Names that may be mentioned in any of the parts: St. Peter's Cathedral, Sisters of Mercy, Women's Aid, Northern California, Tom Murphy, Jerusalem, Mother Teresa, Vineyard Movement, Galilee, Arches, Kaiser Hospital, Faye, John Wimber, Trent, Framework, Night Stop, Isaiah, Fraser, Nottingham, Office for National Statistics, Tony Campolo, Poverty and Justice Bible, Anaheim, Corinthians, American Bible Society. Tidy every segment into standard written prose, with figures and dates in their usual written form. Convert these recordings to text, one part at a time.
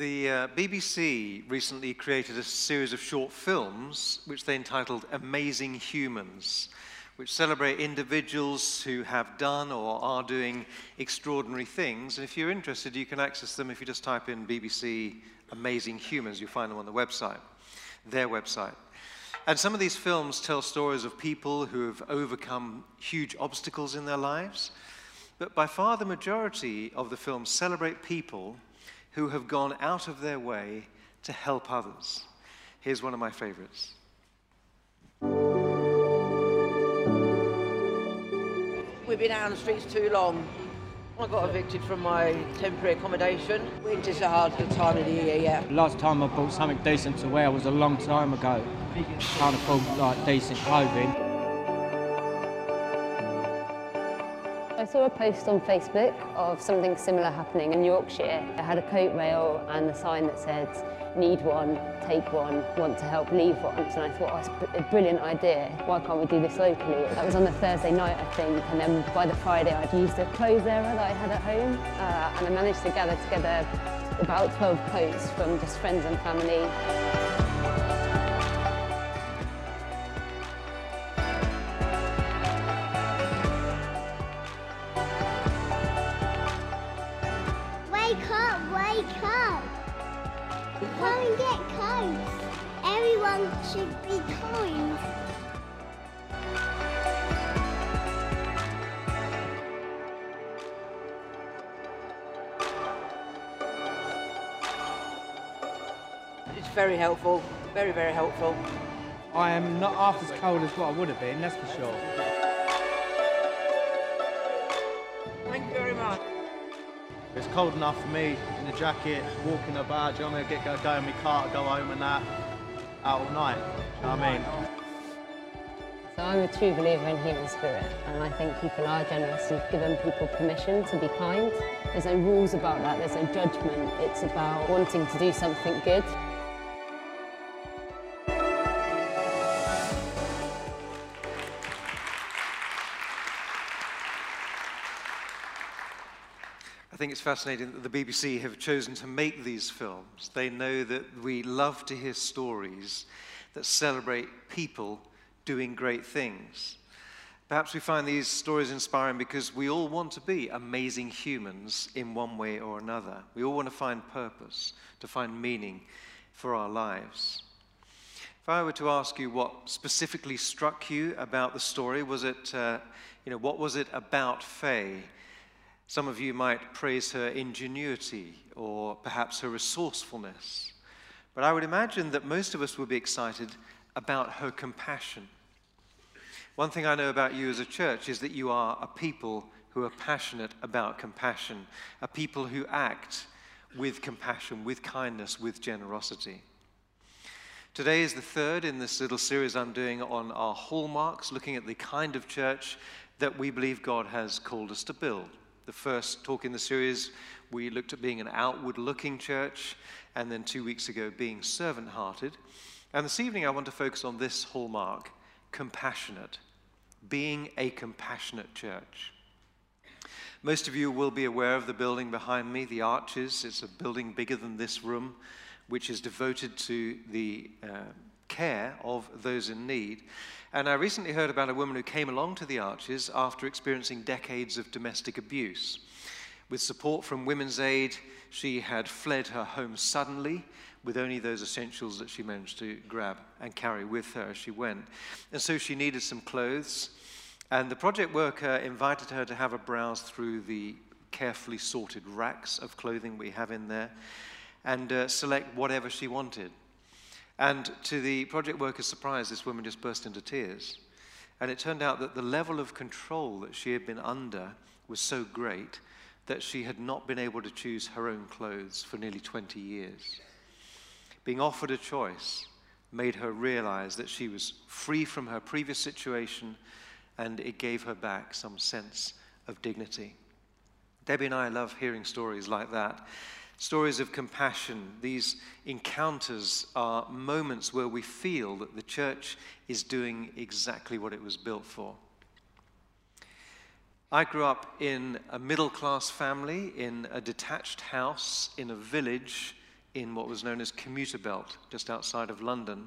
The BBC recently created a series of short films which they entitled Amazing Humans, which celebrate individuals who have done or are doing extraordinary things. And if you're interested, you can access them if you just type in BBC Amazing Humans. You'll find them on the website, their website. And some of these films tell stories of people who have overcome huge obstacles in their lives. But by far the majority of the films celebrate people who have gone out of their way to help others. Here's one of my favorites. We've been out on the streets too long. I got evicted from my temporary accommodation. Winter's a hard time of the year, yeah. Last time I bought something decent to wear was a long time ago. Can't afford like decent clothing. I saw a post on Facebook of something similar happening in Yorkshire. It had a coat rail and the sign that said, need one, take one, want to help, leave one. And I thought, oh, that's a brilliant idea. Why can't we do this locally? That was on the Thursday night, I think, and then by the Friday I'd used a clothes error that I had at home, and I managed to gather together about 12 coats from just friends and family. Wake up, wake up! Come and get coats. Everyone should be kind. It's very helpful, very, very helpful. I am not half as cold as what I would have been, that's for sure. Thank you very much. It's cold enough for me in a jacket, walking about, do you know what I mean? I get go in my car, go home and that, out all night, do you know what I mean? So I'm a true believer in human spirit, and I think people are generous. You've given people permission to be kind. There's no rules about that, there's no judgment. It's about wanting to do something good. I think it's fascinating that the BBC have chosen to make these films. They know that we love to hear stories that celebrate people doing great things. Perhaps we find these stories inspiring because we all want to be amazing humans in one way or another. We all want to find purpose, to find meaning for our lives. If I were to ask you what specifically struck you about the story, was it, what was it about Faye? Some of you might praise her ingenuity or perhaps her resourcefulness. But I would imagine that most of us would be excited about her compassion. One thing I know about you as a church is that you are a people who are passionate about compassion, a people who act with compassion, with kindness, with generosity. Today is the third in this little series I'm doing on our hallmarks, looking at the kind of church that we believe God has called us to build. The first talk in the series, we looked at being an outward-looking church, and then 2 weeks ago, being servant-hearted. And this evening, I want to focus on this hallmark, compassionate, being a compassionate church. Most of you will be aware of the building behind me, the Arches. It's a building bigger than this room, which is devoted to the care of those in need. And I recently heard about a woman who came along to the Arches after experiencing decades of domestic abuse. With support from Women's Aid, she had fled her home suddenly with only those essentials that she managed to grab and carry with her as she went. And so she needed some clothes, and the project worker invited her to have a browse through the carefully sorted racks of clothing we have in there and select whatever she wanted. And to the project worker's surprise, this woman just burst into tears. And it turned out that the level of control that she had been under was so great that she had not been able to choose her own clothes for nearly 20 years. Being offered a choice made her realize that she was free from her previous situation, and it gave her back some sense of dignity. Debbie and I love hearing stories like that. Stories of compassion. These encounters are moments where we feel that the church is doing exactly what it was built for. I grew up in a middle-class family, in a detached house, in a village in what was known as Commuter Belt, just outside of London,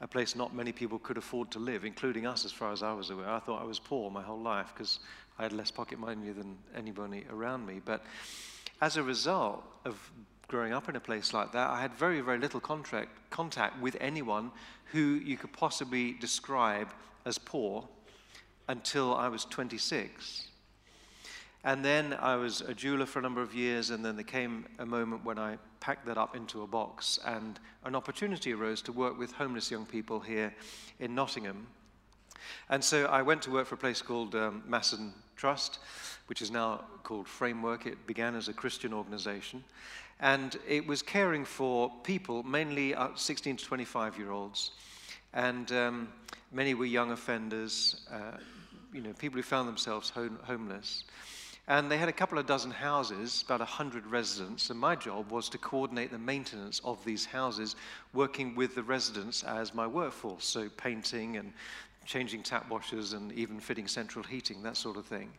a place not many people could afford to live, including us, as far as I was aware. I thought I was poor my whole life because I had less pocket money than anybody around me. But as a result of growing up in a place like that, I had very, very little contact with anyone who you could possibly describe as poor until I was 26. And then I was a jeweler for a number of years, and then there came a moment when I packed that up into a box, and an opportunity arose to work with homeless young people here in Nottingham. And so I went to work for a place called Masson Trust, which is now called Framework. It began as a Christian organization, and it was caring for people, mainly 16 to 25-year-olds, and many were young offenders, you know, people who found themselves homeless. And they had a couple of dozen houses, about 100 residents, and my job was to coordinate the maintenance of these houses, working with the residents as my workforce, so painting and changing tap washers and even fitting central heating, that sort of thing.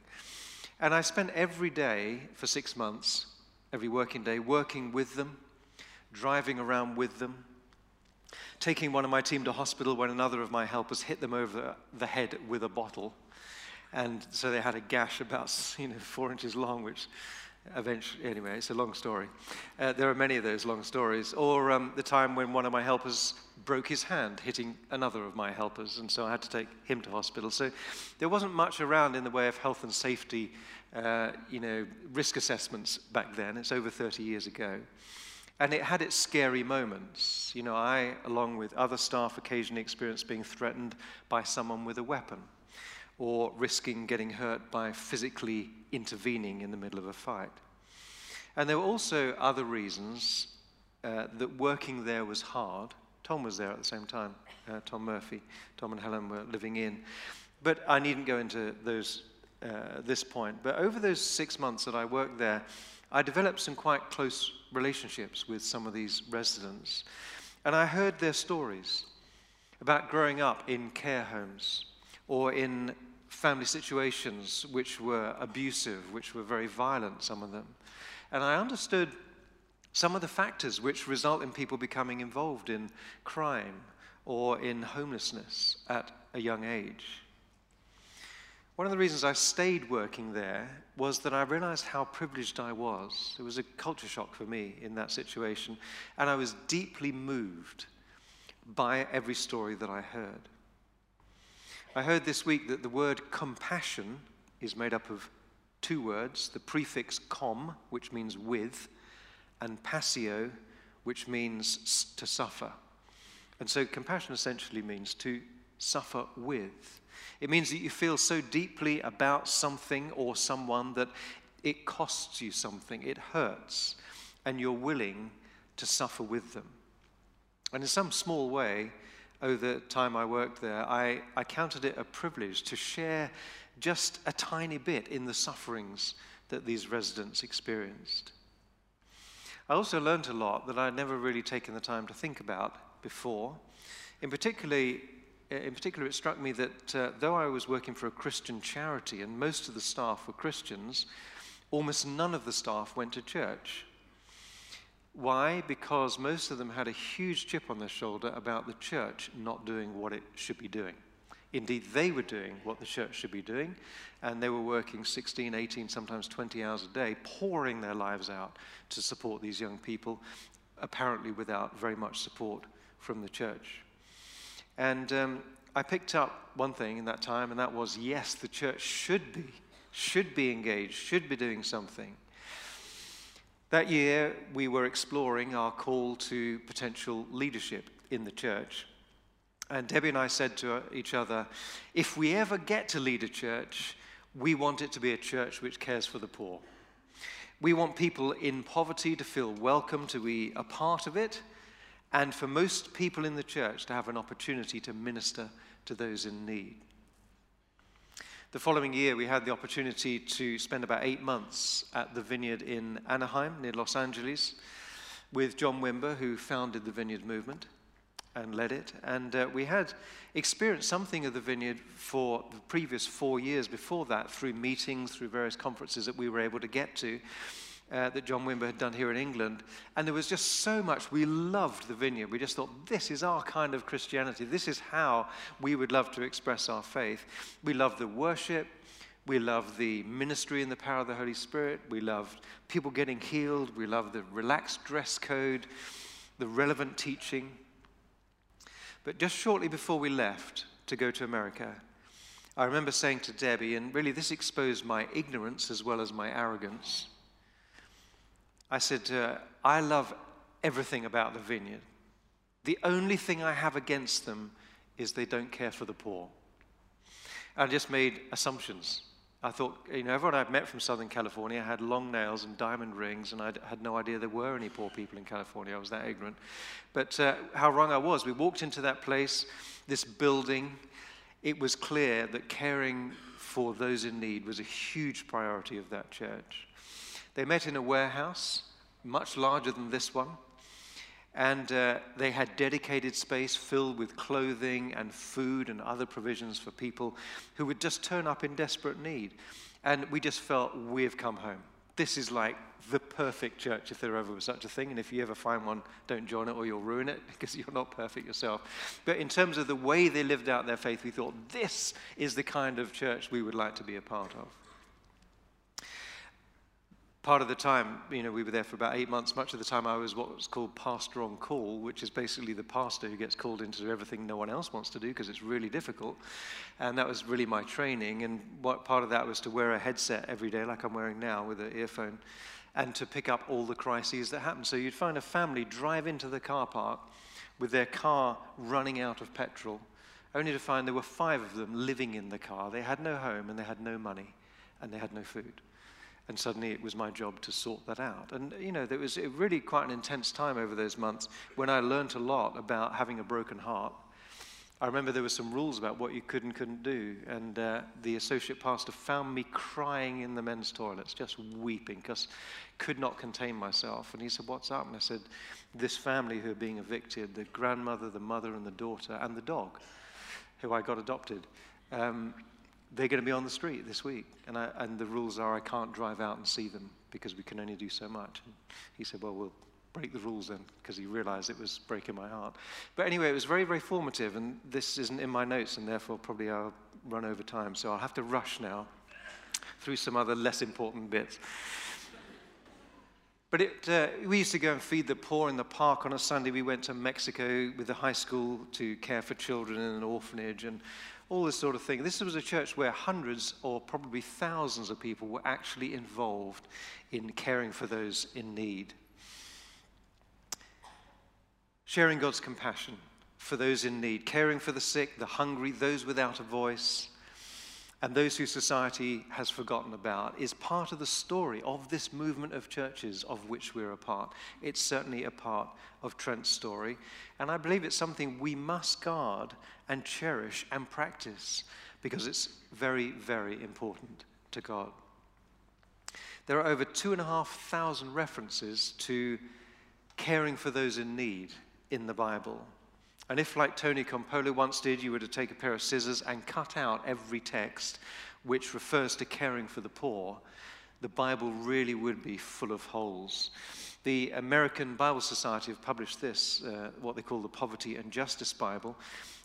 And I spent every day for 6 months, every working day, working with them, driving around with them, taking one of my team to hospital when another of my helpers hit them over the head with a bottle. And so they had a gash about 4 inches long, which eventually, anyway, it's a long story. There are many of those long stories. Or the time when one of my helpers broke his hand, hitting another of my helpers, and so I had to take him to hospital. So there wasn't much around in the way of health and safety, risk assessments back then. It's over 30 years ago. And it had its scary moments. You know, I, along with other staff, occasionally experienced being threatened by someone with a weapon, or risking getting hurt by physically intervening in the middle of a fight. And there were also other reasons that working there was hard. Tom was there at the same time, Tom Murphy. Tom and Helen were living in. But I needn't go into those at this point. But over those 6 months that I worked there, I developed some quite close relationships with some of these residents. And I heard their stories about growing up in care homes or in family situations which were abusive, which were very violent, some of them. And I understood some of the factors which result in people becoming involved in crime or in homelessness at a young age. One of the reasons I stayed working there was that I realized how privileged I was. It was a culture shock for me in that situation, and I was deeply moved by every story that I heard. I heard this week that the word compassion is made up of two words, the prefix com, which means with, and passio, which means to suffer. And so compassion essentially means to suffer with. It means that you feel so deeply about something or someone that it costs you something, it hurts, and you're willing to suffer with them. And in some small way, over the time I worked there, I counted it a privilege to share just a tiny bit in the sufferings that these residents experienced. I also learned a lot that I'd never really taken the time to think about before. In particular, it struck me that though I was working for a Christian charity and most of the staff were Christians, almost none of the staff went to church. Why? Because most of them had a huge chip on their shoulder about the church not doing what it should be doing. Indeed, they were doing what the church should be doing, and they were working 16, 18, sometimes 20 hours a day, pouring their lives out to support these young people, apparently without very much support from the church. And I picked up one thing in that time, and that was, yes, the church should be engaged, should be doing something. That year, we were exploring our call to potential leadership in the church. And Debbie and I said to each other, if we ever get to lead a church, we want it to be a church which cares for the poor. We want people in poverty to feel welcome, to be a part of it, and for most people in the church to have an opportunity to minister to those in need. The following year, we had the opportunity to spend about 8 months at the Vineyard in Anaheim, near Los Angeles, with John Wimber, who founded the Vineyard Movement and led it. And we had experienced something of the Vineyard for the previous 4 years before that, through meetings, through various conferences that we were able to get to. that John Wimber had done here in England. And there was just so much. We loved the Vineyard. We just thought, this is our kind of Christianity. This is how we would love to express our faith. We loved the worship. We loved the ministry and the power of the Holy Spirit. We loved people getting healed. We loved the relaxed dress code, the relevant teaching. But just shortly before we left to go to America, I remember saying to Debbie, and really this exposed my ignorance as well as my arrogance, I said, I love everything about the Vineyard. The only thing I have against them is they don't care for the poor. I just made assumptions. I thought, you know, everyone I'd met from Southern California had long nails and diamond rings, and I had no idea there were any poor people in California. I was that ignorant. But how wrong I was. We walked into that place, this building. It was clear that caring for those in need was a huge priority of that church. They met in a warehouse, much larger than this one, and they had dedicated space filled with clothing and food and other provisions for people who would just turn up in desperate need. And we just felt, we've come home. This is like the perfect church, if there ever was such a thing, and if you ever find one, don't join it or you'll ruin it because you're not perfect yourself. But in terms of the way they lived out their faith, we thought, this is the kind of church we would like to be a part of. Part of the time, you know, we were there for about 8 months. Much of the time I was what's called pastor on call, which is basically the pastor who gets called into everything no one else wants to do because it's really difficult. And that was really my training. And what part of that was to wear a headset every day, like I'm wearing now with an earphone, and to pick up all the crises that happened. So you'd find a family drive into the car park with their car running out of petrol, only to find there were 5 of them living in the car. They had no home and they had no money and they had no food. And suddenly it was my job to sort that out. And, you know, there was really quite an intense time over those months when I learned a lot about having a broken heart. I remember there were some rules about what you could and couldn't do. And the associate pastor found me crying in the men's toilets, just weeping, because I could not contain myself. And he said, what's up? And I said, this family who are being evicted, the grandmother, the mother, and the daughter, and the dog, who I got adopted, they're going to be on the street this week. And the rules are I can't drive out and see them because we can only do so much. And he said, well, we'll break the rules then, because he realized it was breaking my heart. But anyway, it was very, very formative. And this isn't in my notes, and therefore probably I'll run over time. So I'll have to rush now through some other less important bits. But we used to go and feed the poor in the park. On a Sunday, we went to Mexico with the high school to care for children in an orphanage. And all this sort of thing. This was a church where hundreds or probably thousands of people were actually involved in caring for those in need. Sharing God's compassion for those in need, caring for the sick, the hungry, those without a voice, and those who society has forgotten about is part of the story of this movement of churches of which we're a part. It's certainly a part of Trent's story, and I believe it's something we must guard and cherish and practice because it's very, very important to God. There are over 2,500 references to caring for those in need in the Bible. And if, like Tony Campolo once did, you were to take a pair of scissors and cut out every text which refers to caring for the poor, the Bible really would be full of holes. The American Bible Society have published this, what they call the Poverty and Justice Bible,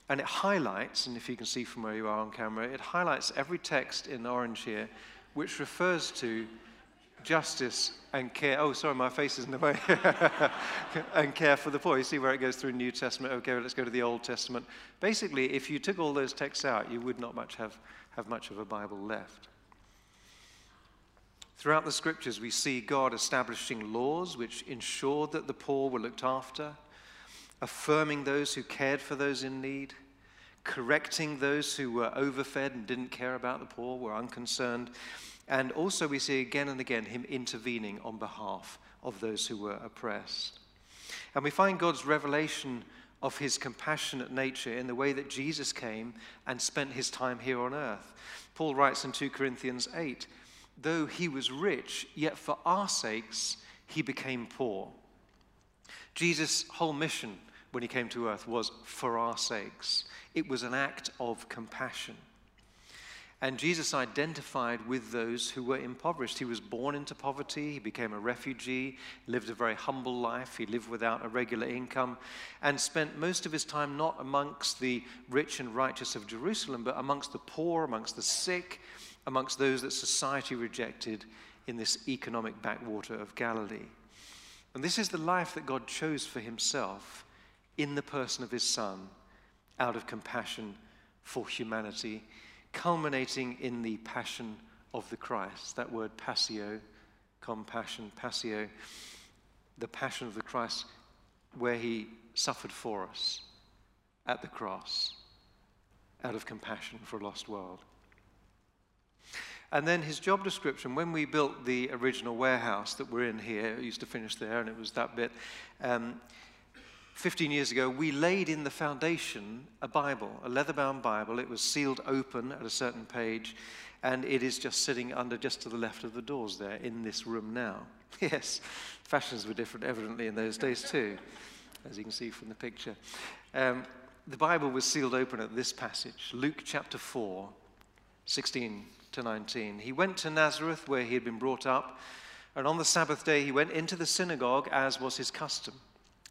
and it highlights, and if you can see from where you are on camera, it highlights every text in orange here which refers to justice and care. Oh, sorry, my face is in the way. And care for the poor. You see where it goes through New Testament. Okay, well, let's go to the Old Testament. Basically, if you took all those texts out, you would not much have much of a Bible left. Throughout the scriptures, we see God establishing laws which ensured that the poor were looked after, affirming those who cared for those in need, correcting those who were overfed and didn't care about the poor, were unconcerned. And also we see again and again him intervening on behalf of those who were oppressed. And we find God's revelation of his compassionate nature in the way that Jesus came and spent his time here on earth. Paul writes in 2 Corinthians 8, though he was rich, yet for our sakes he became poor. Jesus' whole mission when he came to earth was for our sakes. It was an act of compassion. And Jesus identified with those who were impoverished. He was born into poverty. He became a refugee, lived a very humble life. He lived without a regular income and spent most of his time not amongst the rich and righteous of Jerusalem, but amongst the poor, amongst the sick, amongst those that society rejected in this economic backwater of Galilee. And this is the life that God chose for himself in the person of his Son, out of compassion for humanity, culminating in the passion of the Christ. That word passio, compassion, passio, the passion of the Christ, where he suffered for us at the cross, out of compassion for a lost world. And then his job description, when we built the original warehouse that we're in here, it used to finish there and it was that bit, 15 years ago, we laid in the foundation a Bible, a leather-bound Bible. It was sealed open at a certain page, and it is just sitting under just to the left of the doors there in this room now. Yes, fashions were different, evidently, in those days too, as you can see from the picture. The Bible was sealed open at this passage, Luke chapter 4, 16 to 19. He went to Nazareth, where he had been brought up, and on the Sabbath day he went into the synagogue, as was his custom.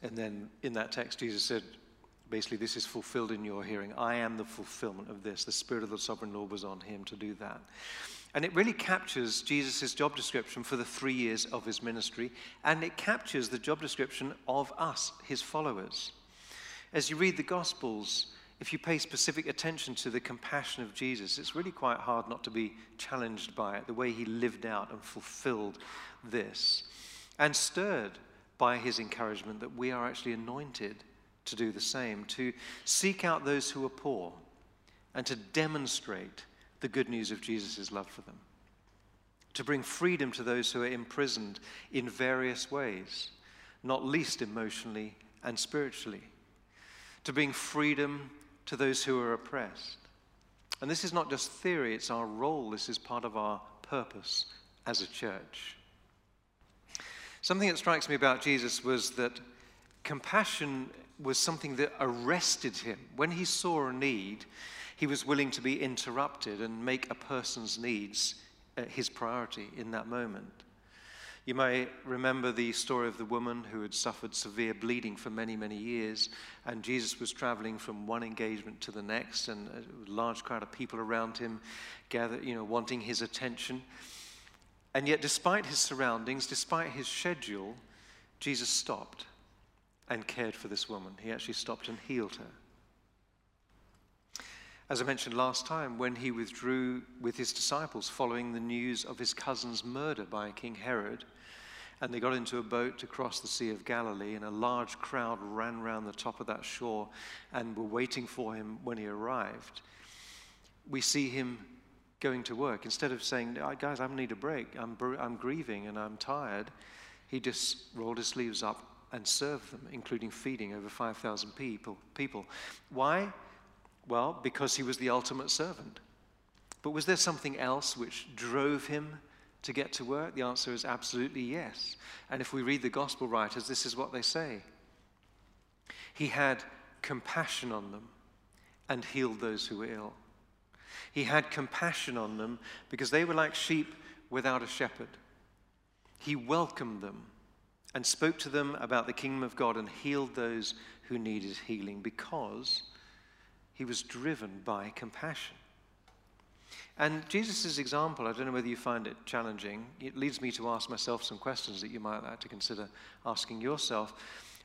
And then in that text, Jesus said, basically, this is fulfilled in your hearing. I am the fulfillment of this. The Spirit of the Sovereign Lord was on him to do that. And it really captures Jesus' job description for the 3 years of his ministry, and it captures the job description of us, his followers. As you read the Gospels, if you pay specific attention to the compassion of Jesus, it's really quite hard not to be challenged by it, the way he lived out and fulfilled this, and stirred by his encouragement that we are actually anointed to do the same, to seek out those who are poor and to demonstrate the good news of Jesus' love for them, to bring freedom to those who are imprisoned in various ways, not least emotionally and spiritually, to bring freedom to those who are oppressed. And this is not just theory, it's our role. This is part of our purpose as a church. Something that strikes me about Jesus was that compassion was something that arrested him. When he saw a need, he was willing to be interrupted and make a person's needs his priority in that moment. You may remember the story of the woman who had suffered severe bleeding for many, many years, and Jesus was traveling from one engagement to the next, and a large crowd of people around him gathered, wanting his attention. And yet, despite his surroundings, despite his schedule, Jesus stopped and cared for this woman. He actually stopped and healed her. As I mentioned last time, when he withdrew with his disciples following the news of his cousin's murder by King Herod, and they got into a boat to cross the Sea of Galilee, and a large crowd ran round the top of that shore and were waiting for him when he arrived, we see him going to work. Instead of saying, guys, I need a break, I'm grieving and I'm tired, he just rolled his sleeves up and served them, including feeding over 5,000 people. Why? Well, because he was the ultimate servant. But was there something else which drove him to get to work? The answer is absolutely yes. And if we read the gospel writers, this is what they say. He had compassion on them and healed those who were ill. He had compassion on them because they were like sheep without a shepherd. He welcomed them and spoke to them about the kingdom of God and healed those who needed healing because he was driven by compassion. And Jesus' example, I don't know whether you find it challenging, it leads me to ask myself some questions that you might like to consider asking yourself.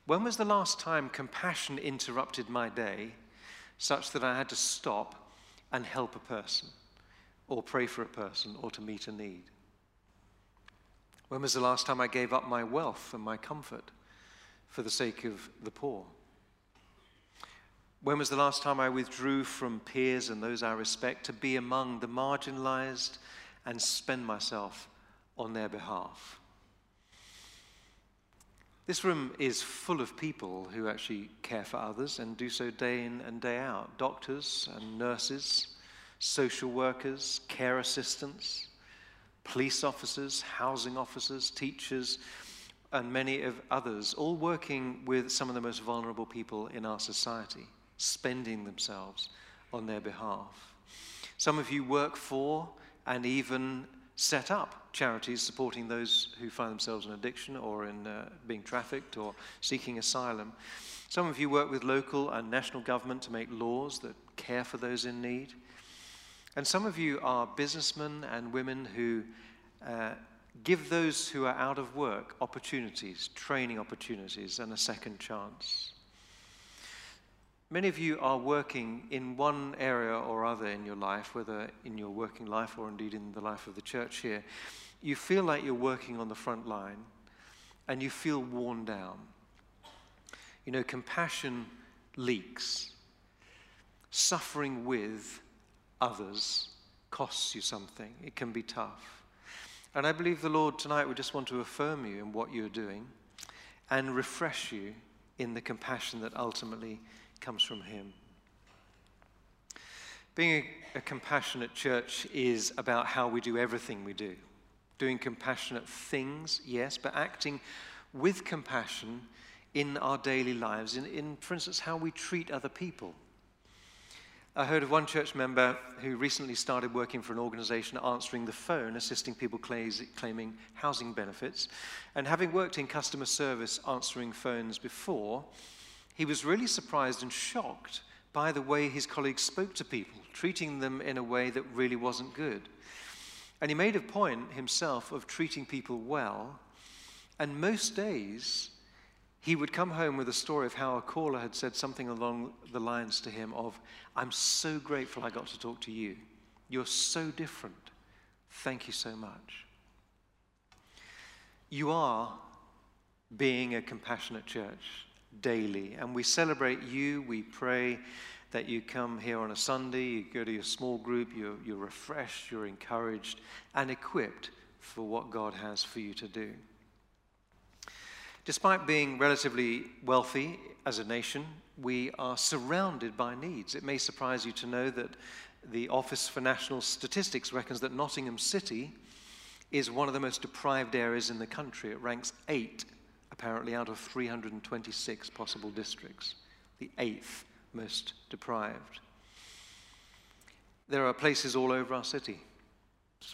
When was the last time compassion interrupted my day such that I had to stop and help a person, or pray for a person, or to meet a need? When was the last time I gave up my wealth and my comfort for the sake of the poor? When was the last time I withdrew from peers and those I respect to be among the marginalized and spend myself on their behalf. This room is full of people who actually care for others and do so day in and day out. Doctors and nurses, social workers, care assistants, police officers, housing officers, teachers, and many of others, all working with some of the most vulnerable people in our society, spending themselves on their behalf. Some of you work for and even set up charities supporting those who find themselves in addiction or in being trafficked or seeking asylum. Some of you work with local and national government to make laws that care for those in need. And some of you are businessmen and women who give those who are out of work opportunities, training opportunities, and a second chance. Many of you are working in one area or other in your life, whether in your working life or indeed in the life of the church here. You feel like you're working on the front line, and you feel worn down. You know, compassion leaks. Suffering with others costs you something. It can be tough. And I believe the Lord tonight would just want to affirm you in what you're doing and refresh you in the compassion that ultimately comes from him. Being a compassionate church is about how we do everything we do. Doing compassionate things, yes, but acting with compassion in our daily lives, in for instance, how we treat other people. I heard of one church member who recently started working for an organization answering the phone, assisting people claiming housing benefits, and having worked in customer service answering phones before, he was really surprised and shocked by the way his colleagues spoke to people, treating them in a way that really wasn't good. And he made a point himself of treating people well, and most days he would come home with a story of how a caller had said something along the lines to him of, "I'm so grateful I got to talk to you. You're so different. Thank you so much." You are being a compassionate church daily, and we celebrate you. We pray that you come here on a Sunday, you go to your small group, you're refreshed, you're encouraged and equipped for what God has for you to do. Despite being relatively wealthy as a nation, we are surrounded by needs. It may surprise you to know that the Office for National Statistics reckons that Nottingham City is one of the most deprived areas in the country. It ranks 8th apparently out of 326 possible districts, the 8th most deprived. There are places all over our city,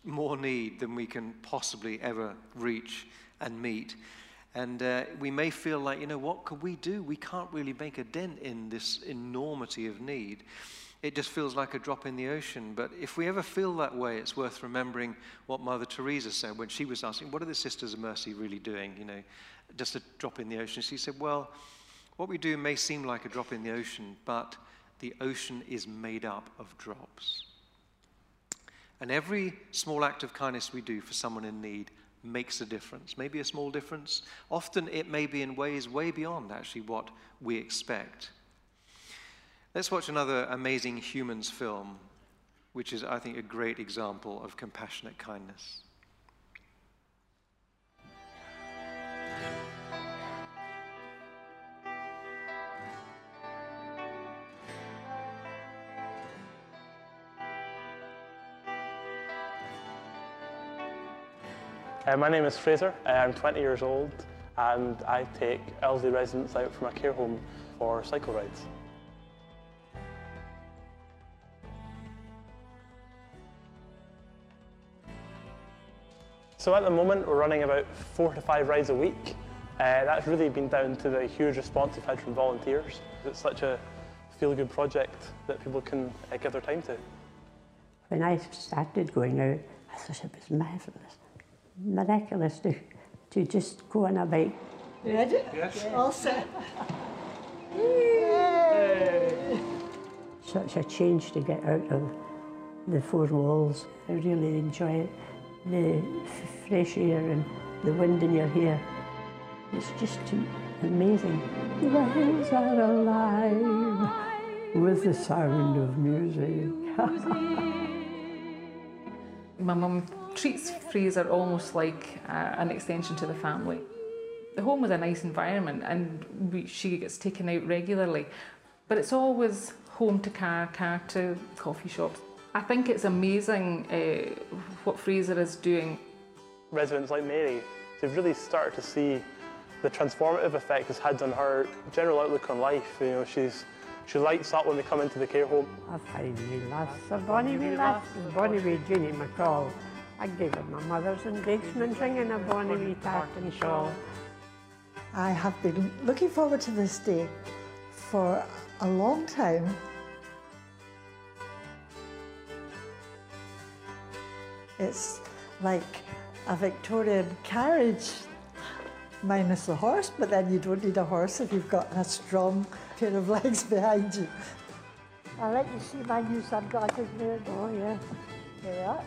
more need than we can possibly ever reach and meet. And we may feel like, you know, what could we do? We can't really make a dent in this enormity of need. It just feels like a drop in the ocean. But if we ever feel that way, it's worth remembering what Mother Teresa said when she was asking, what are the Sisters of Mercy really doing? You know, just a drop in the ocean. She said, well, what we do may seem like a drop in the ocean, but the ocean is made up of drops. And every small act of kindness we do for someone in need makes a difference, maybe a small difference. Often it may be in ways way beyond actually what we expect. Let's watch another amazing Humans film, which is, I think, a great example of compassionate kindness. My name is Fraser. I'm 20 years old, and I take elderly residents out from a care home for cycle rides. So at the moment, we're running about 4 to 5 rides a week. That's really been down to the huge response we've had from volunteers. It's such a feel-good project that people can give their time to. When I started going out, I thought it was miraculous to just go on a bike. You ready? Yes. All set. Yay. Such a change to get out of the four walls. I really enjoy it. The fresh air and the wind in your hair. It's just amazing. The hills are alive with the sound of music. My mum treats Fraser almost like an extension to the family. The home was a nice environment and she gets taken out regularly, but it's always home to car to coffee shops. I think it's amazing what Fraser is doing. Residents like Mary, they've really started to see the transformative effect it's had on her general outlook on life. You know, she lights up when they come into the care home. I find me lots of bonnie wee lass, bonnie wee Jeannie McCall. I gave her my mother's engagement ring and a bonnie wee tartan shawl. I have been looking forward to this day for a long time. It's like a Victorian carriage, minus the horse, but then you don't need a horse if you've got a strong pair of legs behind you. I like to see my new sunglasses there. Oh, yeah. There they are.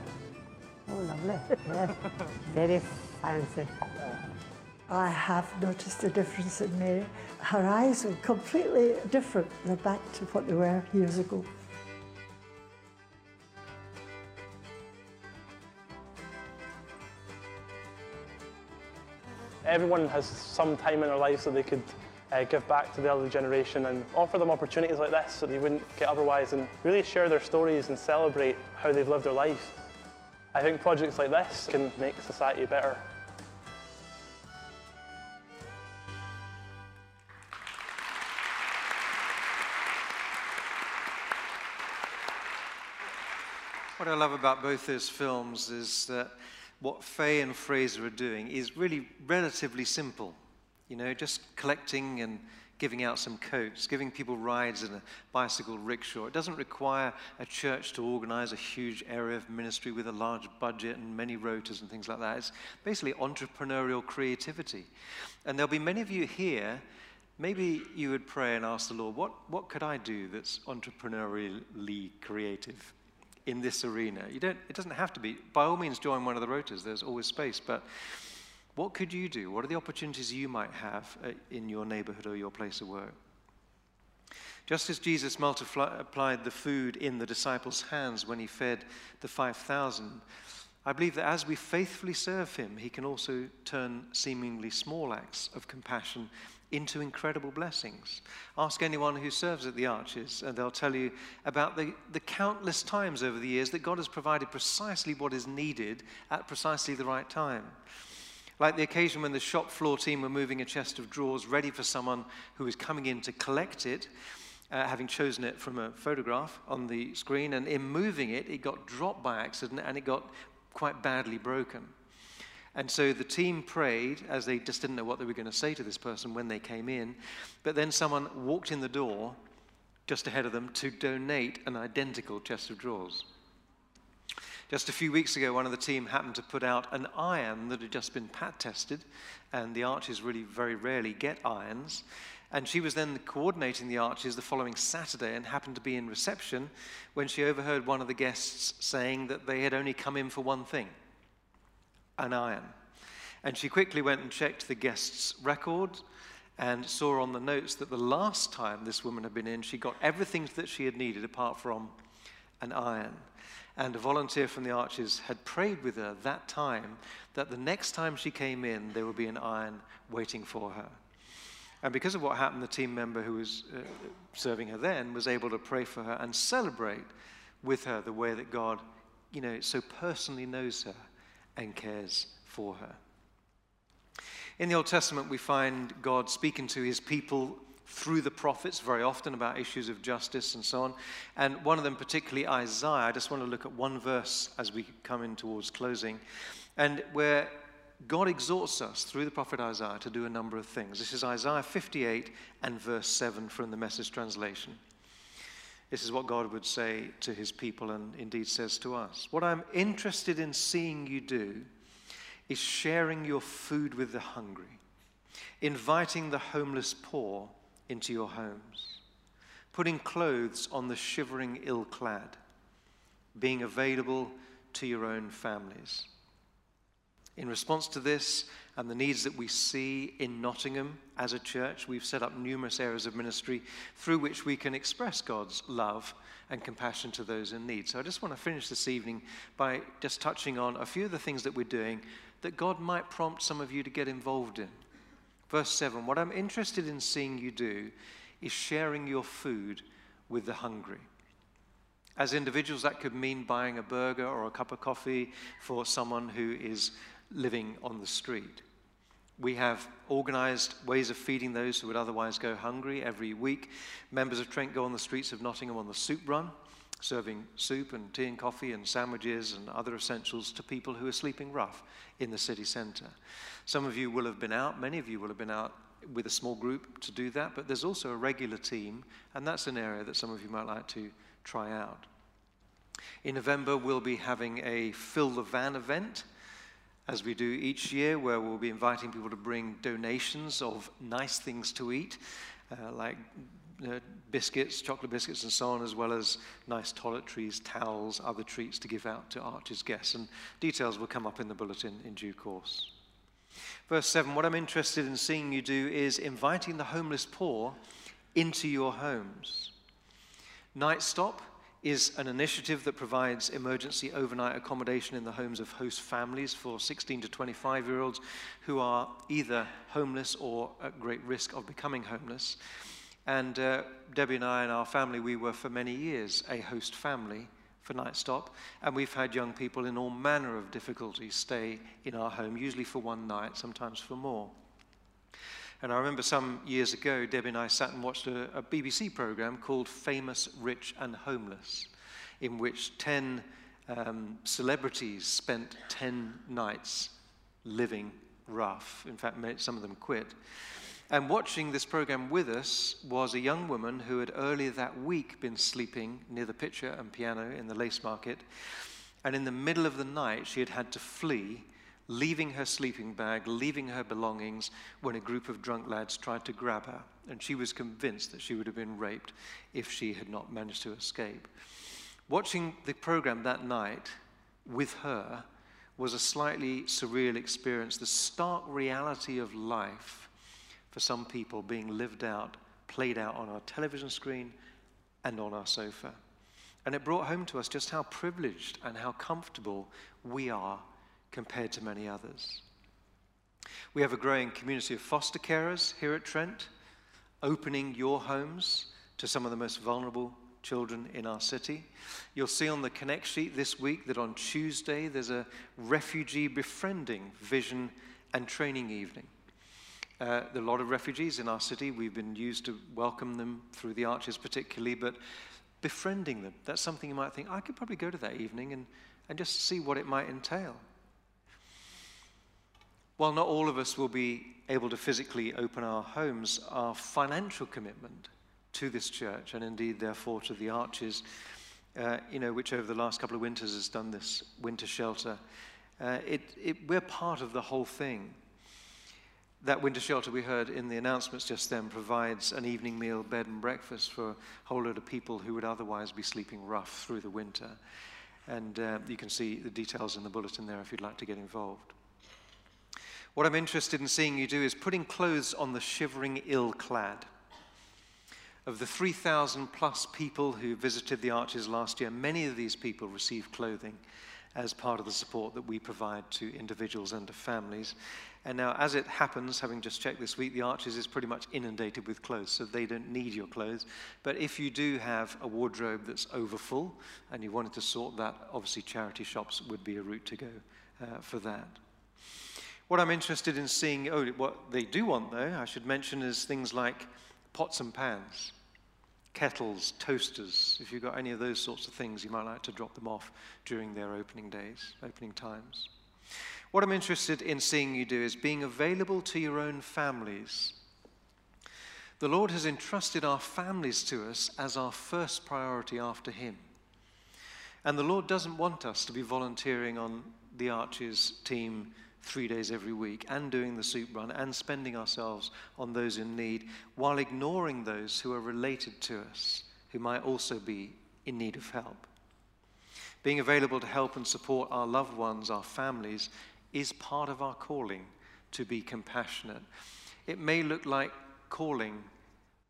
Oh, lovely. Yeah. Very fancy. I have noticed a difference in Mary. Her eyes are completely different. They're back to what they were years ago. Everyone has some time in their lives that they could give back to the elderly generation and offer them opportunities like this that they wouldn't get otherwise, and really share their stories and celebrate how they've lived their life. I think projects like this can make society better. What I love about both those films is that what Faye and Fraser are doing is really relatively simple. You know, just collecting and giving out some coats, giving people rides in a bicycle rickshaw. It doesn't require a church to organize a huge area of ministry with a large budget and many rotas and things like that. It's basically entrepreneurial creativity. And there'll be many of you here, maybe you would pray and ask the Lord, what could I do that's entrepreneurially creative in this arena? It doesn't have to be. By all means, join one of the rotas. There's always space. But what could you do? What are the opportunities you might have in your neighborhood or your place of work? Just as Jesus multiplied the food in the disciples' hands when he fed the 5,000, I believe that as we faithfully serve him, he can also turn seemingly small acts of compassion into incredible blessings. Ask anyone who serves at the Arches, and they'll tell you about the countless times over the years that God has provided precisely what is needed at precisely the right time. Like the occasion when the shop floor team were moving a chest of drawers ready for someone who was coming in to collect it, having chosen it from a photograph on the screen, and in moving it, it got dropped by accident and it got quite badly broken. And so the team prayed, as they just didn't know what they were going to say to this person when they came in. But then someone walked in the door just ahead of them to donate an identical chest of drawers. Just a few weeks ago, one of the team happened to put out an iron that had just been pat tested, and the Arches really very rarely get irons. And she was then coordinating the Arches the following Saturday and happened to be in reception when she overheard one of the guests saying that they had only come in for one thing, an iron. And she quickly went and checked the guest's record and saw on the notes that the last time this woman had been in, she got everything that she had needed apart from an iron. And a volunteer from the Arches had prayed with her that time that the next time she came in, there would be an iron waiting for her. And because of what happened, the team member who was serving her then was able to pray for her and celebrate with her the way that God, you know, so personally knows her and cares for her. In the Old Testament, we find God speaking to his people through the prophets very often about issues of justice and so on. And one of them, particularly Isaiah, I just want to look at one verse as we come in towards closing, and where God exhorts us through the prophet Isaiah to do a number of things. This is Isaiah 58 and verse 7 from the Message translation. This is what God would say to his people and indeed says to us. What I'm interested in seeing you do is sharing your food with the hungry, inviting the homeless poor into your homes, putting clothes on the shivering ill-clad, being available to your own families. In response to this, and the needs that we see in Nottingham as a church. We've set up numerous areas of ministry through which we can express God's love and compassion to those in need. So I just want to finish this evening by just touching on a few of the things that we're doing that God might prompt some of you to get involved in. Verse 7, what I'm interested in seeing you do is sharing your food with the hungry. As individuals, that could mean buying a burger or a cup of coffee for someone who is living on the street. We have organized ways of feeding those who would otherwise go hungry every week. Members of Trent go on the streets of Nottingham on the soup run, serving soup and tea and coffee and sandwiches and other essentials to people who are sleeping rough in the city centre. Some of you will have been out, many of you will have been out with a small group to do that, but there's also a regular team, and that's an area that some of you might like to try out. In November, we'll be having a Fill the Van event, as we do each year, where we'll be inviting people to bring donations of nice things to eat, like biscuits, chocolate biscuits and so on, as well as nice toiletries, towels, other treats to give out to Arches guests. And details will come up in the bulletin in due course. Verse 7, what I'm interested in seeing you do is inviting the homeless poor into your homes. Night Stop is an initiative that provides emergency overnight accommodation in the homes of host families for 16 to 25-year-olds who are either homeless or at great risk of becoming homeless. And Debbie and I and our family, we were for many years a host family for Night Stop, and we've had young people in all manner of difficulties stay in our home, usually for one night, sometimes for more. And I remember some years ago, Debbie and I sat and watched a BBC program called Famous, Rich, and Homeless, in which 10 celebrities spent 10 nights living rough. In fact, some of them quit. And watching this program with us was a young woman who had earlier that week been sleeping near the picture and piano in the Lace Market. And in the middle of the night, she had had to flee, leaving her sleeping bag, leaving her belongings, when a group of drunk lads tried to grab her. And she was convinced that she would have been raped if she had not managed to escape. Watching the program that night with her was a slightly surreal experience, the stark reality of life for some people being lived out, played out on our television screen and on our sofa. And it brought home to us just how privileged and how comfortable we are compared to many others. We have a growing community of foster carers here at Trent, opening your homes to some of the most vulnerable children in our city. You'll see on the Connect sheet this week that on Tuesday there's a refugee befriending vision and training evening. There are a lot of refugees in our city. We've been used to welcome them through the Arches particularly, but befriending them, that's something you might think, I could probably go to that evening and just see what it might entail. While not all of us will be able to physically open our homes, our financial commitment to this church, and indeed, therefore, to the Arches, which over the last couple of winters has done this winter shelter, we're part of the whole thing. That winter shelter we heard in the announcements just then provides an evening meal, bed and breakfast for a whole load of people who would otherwise be sleeping rough through the winter. And you can see the details in the bulletin there if you'd like to get involved. What I'm interested in seeing you do is putting clothes on the shivering ill-clad. Of the 3,000 plus people who visited the Arches last year, many of these people received clothing as part of the support that we provide to individuals and to families. And now, as it happens, having just checked this week, the Arches is pretty much inundated with clothes, so they don't need your clothes. But if you do have a wardrobe that's overfull and you wanted to sort that, obviously charity shops would be a route to go for that. What I'm interested in seeing, what they do want, though, I should mention, is things like pots and pans, kettles, toasters. If you've got any of those sorts of things, you might like to drop them off during their opening times. What I'm interested in seeing you do is being available to your own families. The Lord has entrusted our families to us as our first priority after Him. And the Lord doesn't want us to be volunteering on the Arches team 3 days every week and doing the soup run and spending ourselves on those in need while ignoring those who are related to us who might also be in need of help. Being available to help and support our loved ones, our families, is part of our calling to be compassionate. It may look like calling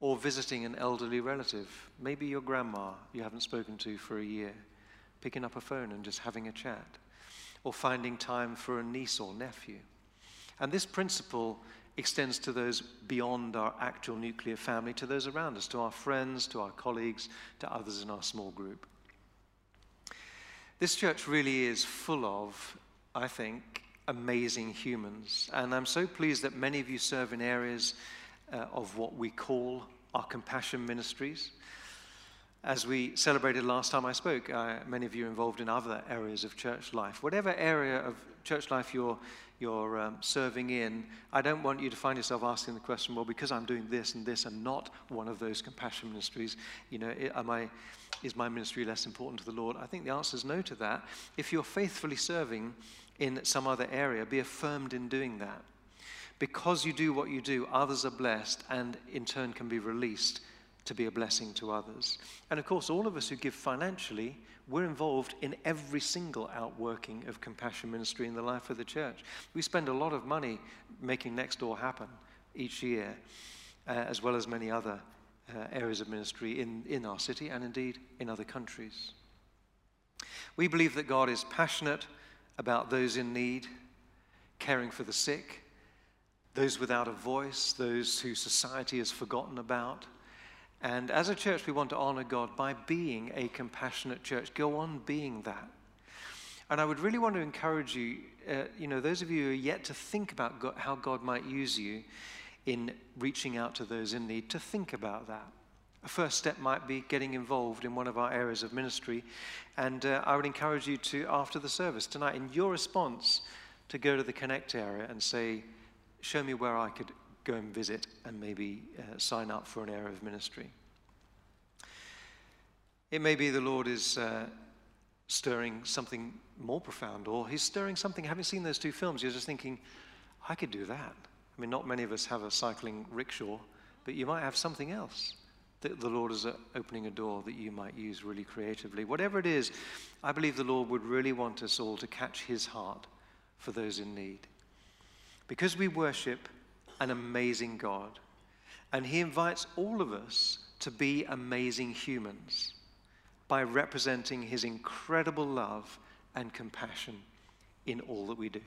or visiting an elderly relative, maybe your grandma you haven't spoken to for a year, picking up a phone and just having a chat, or finding time for a niece or nephew. And this principle extends to those beyond our actual nuclear family, to those around us, to our friends, to our colleagues, to others in our small group. This church really is full of, I think, amazing humans. And I'm so pleased that many of you serve in areas of what we call our compassion ministries. As we celebrated last time I spoke, many of you are involved in other areas of church life. Whatever area of church life you're serving in, I don't want you to find yourself asking the question, well, because I'm doing this and this and not one of those compassion ministries, you know, is my ministry less important to the Lord? I think the answer is no to that. If you're faithfully serving in some other area, be affirmed in doing that. Because you do what you do, others are blessed and in turn can be released to be a blessing to others. And of course, all of us who give financially, we're involved in every single outworking of compassion ministry in the life of the church. We spend a lot of money making Next Door happen each year, as well as many other areas of ministry in our city and indeed in other countries. We believe that God is passionate about those in need, caring for the sick, those without a voice, those who society has forgotten about. And as a church, we want to honor God by being a compassionate church. Go on being that. And I would really want to encourage you, you know, those of you who are yet to think about God, how God might use you in reaching out to those in need, to think about that. A first step might be getting involved in one of our areas of ministry. And I would encourage you to, after the service tonight, in your response, to go to the Connect area and say, show me where I could go and visit and maybe sign up for an area of ministry. It may be the Lord is stirring something more profound, or he's stirring something. Having seen those two films, you're just thinking, I could do that. I mean, not many of us have a cycling rickshaw, but you might have something else that the Lord is opening a door that you might use really creatively. Whatever it is, I believe the Lord would really want us all to catch his heart for those in need. Because we worship an amazing God, and he invites all of us to be amazing humans by representing his incredible love and compassion in all that we do.